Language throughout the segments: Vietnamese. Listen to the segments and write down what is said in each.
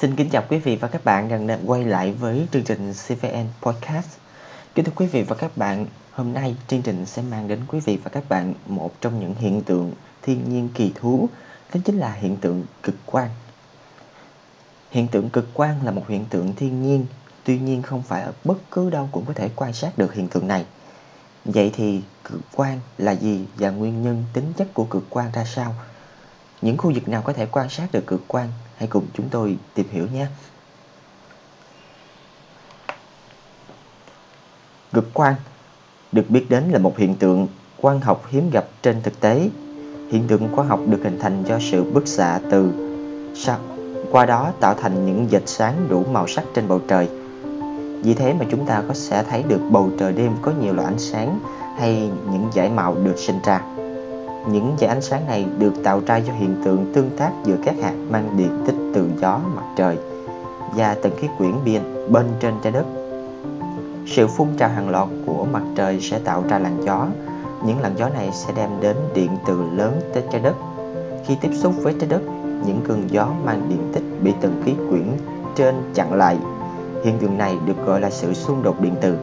Xin kính chào quý vị và các bạn đang quay lại với chương trình CVN Podcast. Kính thưa quý vị và các bạn, hôm nay chương trình sẽ mang đến quý vị và các bạn một trong những hiện tượng thiên nhiên kỳ thú, đó chính là hiện tượng cực quang. Hiện tượng cực quang là một hiện tượng thiên nhiên, tuy nhiên không phải ở bất cứ đâu cũng có thể quan sát được hiện tượng này. Vậy thì cực quang là gì và nguyên nhân tính chất của cực quang ra sao? Những khu vực nào có thể quan sát được cực quang? Hãy cùng chúng tôi tìm hiểu nhé. Cực quang được biết đến là một hiện tượng quang học hiếm gặp trên thực tế. Hiện tượng quang học được hình thành do sự bức xạ từ sao, qua đó tạo thành những vệt sáng đủ màu sắc trên bầu trời. Vì thế mà chúng ta sẽ thấy được bầu trời đêm có nhiều loại ánh sáng hay những dải màu được sinh ra. Những dải ánh sáng này được tạo ra do hiện tượng tương tác giữa các hạt mang điện tích từ gió, mặt trời và tầng khí quyển bên trên trái đất. Sự phun trào hàng loạt của mặt trời sẽ tạo ra làn gió. Những làn gió này sẽ đem đến điện từ lớn tới trái đất. Khi tiếp xúc với trái đất, những cơn gió mang điện tích bị tầng khí quyển trên chặn lại. Hiện tượng này được gọi là sự xung đột điện từ.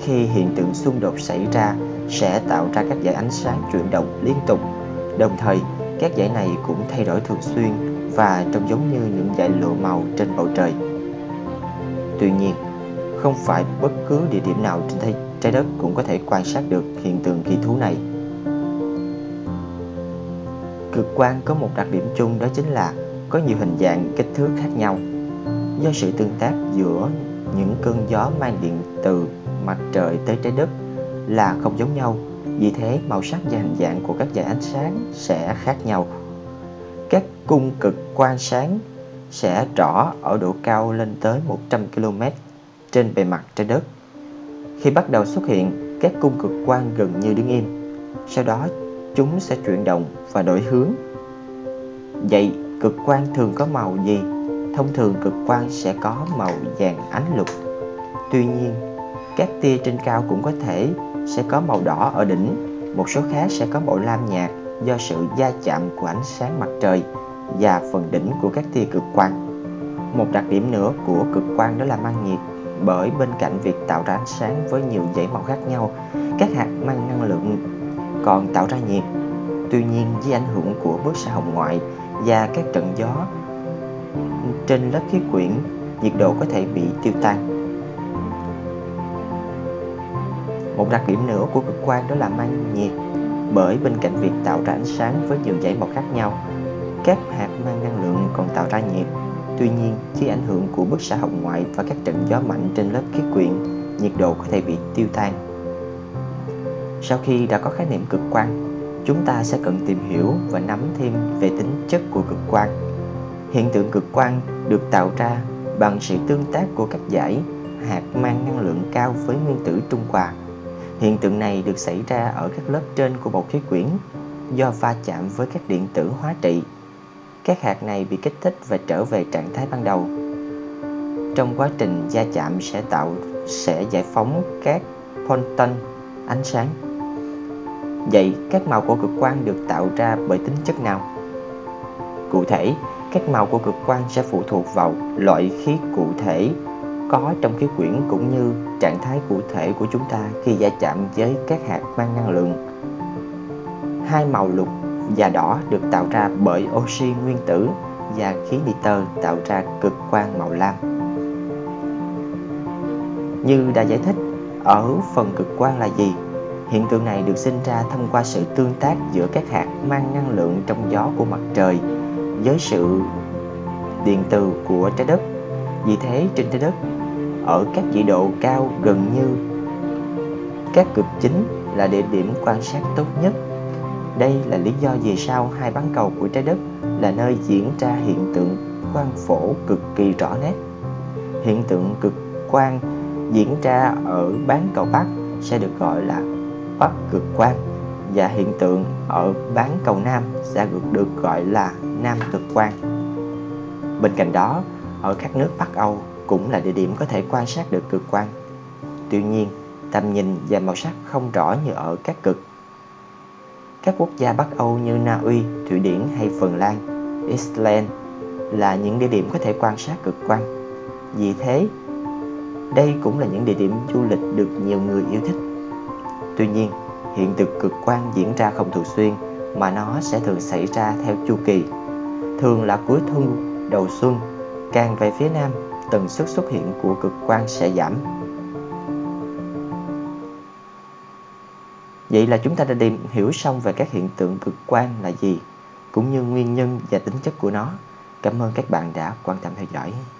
Khi hiện tượng xung đột xảy ra, sẽ tạo ra các dải ánh sáng chuyển động liên tục. Đồng thời, các dải này cũng thay đổi thường xuyên và trông giống như những dải lụa màu trên bầu trời. Tuy nhiên, không phải bất cứ địa điểm nào trên trái đất cũng có thể quan sát được hiện tượng kỳ thú này. Cực quang có một đặc điểm chung, đó chính là có nhiều hình dạng, kích thước khác nhau. Do sự tương tác giữa những cơn gió mang điện từ mặt trời tới trái đất là không giống nhau, vì thế màu sắc và hình dạng của các dải ánh sáng sẽ khác nhau. Các cung cực quang sáng sẽ tỏa ở độ cao lên tới 100 km trên bề mặt trái đất. Khi bắt đầu xuất hiện, các cung cực quang gần như đứng im, sau đó chúng sẽ chuyển động và đổi hướng. Vậy cực quang thường có màu gì? Thông thường cực quang sẽ có màu vàng ánh lục. Tuy nhiên, các tia trên cao cũng có thể sẽ có màu đỏ ở đỉnh, một số khác sẽ có màu lam nhạt do sự va chạm của ánh sáng mặt trời và phần đỉnh của các tia cực quang. Một đặc điểm nữa của cực quang đó là mang nhiệt, bởi bên cạnh việc tạo ra ánh sáng với nhiều dải màu khác nhau, các hạt mang năng lượng còn tạo ra nhiệt. Tuy nhiên, với ảnh hưởng của bức xạ hồng ngoại và các trận gió trên lớp khí quyển, nhiệt độ có thể bị tiêu tan. Một đặc điểm nữa của cực quang đó là mang nhiệt, bởi bên cạnh việc tạo ra ánh sáng với nhiều dải màu khác nhau, các hạt mang năng lượng còn tạo ra nhiệt. Tuy nhiên, dưới ảnh hưởng của bức xạ hồng ngoại và các trận gió mạnh trên lớp khí quyển, nhiệt độ có thể bị tiêu tan. Sau khi đã có khái niệm cực quang, chúng ta sẽ cần tìm hiểu và nắm thêm về tính chất của cực quang. Hiện tượng cực quang được tạo ra bằng sự tương tác của các dải hạt mang năng lượng cao với nguyên tử trung hòa. Hiện tượng này được xảy ra ở các lớp trên của bầu khí quyển do va chạm với các điện tử hóa trị. Các hạt này bị kích thích và trở về trạng thái ban đầu. Trong quá trình va chạm sẽ giải phóng các photon ánh sáng. Vậy các màu của cực quang được tạo ra bởi tính chất nào? Cụ thể, các màu của cực quang sẽ phụ thuộc vào loại khí cụ thể có trong khí quyển cũng như trạng thái cụ thể của chúng ta khi va chạm với các hạt mang năng lượng. Hai màu lục và đỏ được tạo ra bởi oxy nguyên tử và khí nitơ, tạo ra cực quang màu lam. Như đã giải thích ở phần cực quang là gì, hiện tượng này được sinh ra thông qua sự tương tác giữa các hạt mang năng lượng trong gió của mặt trời với sự điện từ của trái đất. Vì thế, trên trái đất, ở các vị độ cao gần như các cực chính là địa điểm quan sát tốt nhất. Đây là lý do vì sao hai bán cầu của trái đất là nơi diễn ra hiện tượng quang phổ cực kỳ rõ nét. Hiện tượng cực quang diễn ra ở bán cầu Bắc sẽ được gọi là Bắc cực quang, và hiện tượng ở bán cầu Nam sẽ được gọi là Nam cực quang. Bên cạnh đó, ở các nước Bắc Âu cũng là địa điểm có thể quan sát được cực quang. Tuy nhiên, tầm nhìn và màu sắc không rõ như ở các cực. Các quốc gia Bắc Âu như Na Uy, Thụy Điển hay Phần Lan, Iceland là những địa điểm có thể quan sát cực quang. Vì thế, đây cũng là những địa điểm du lịch được nhiều người yêu thích. Tuy nhiên, hiện tượng cực quang diễn ra không thường xuyên mà nó sẽ thường xảy ra theo chu kỳ. Thường là cuối thu, đầu xuân, càng về phía nam, tần suất xuất hiện của cực quang sẽ giảm. Vậy là chúng ta đã tìm hiểu xong về các hiện tượng cực quang là gì, cũng như nguyên nhân và tính chất của nó. Cảm ơn các bạn đã quan tâm theo dõi.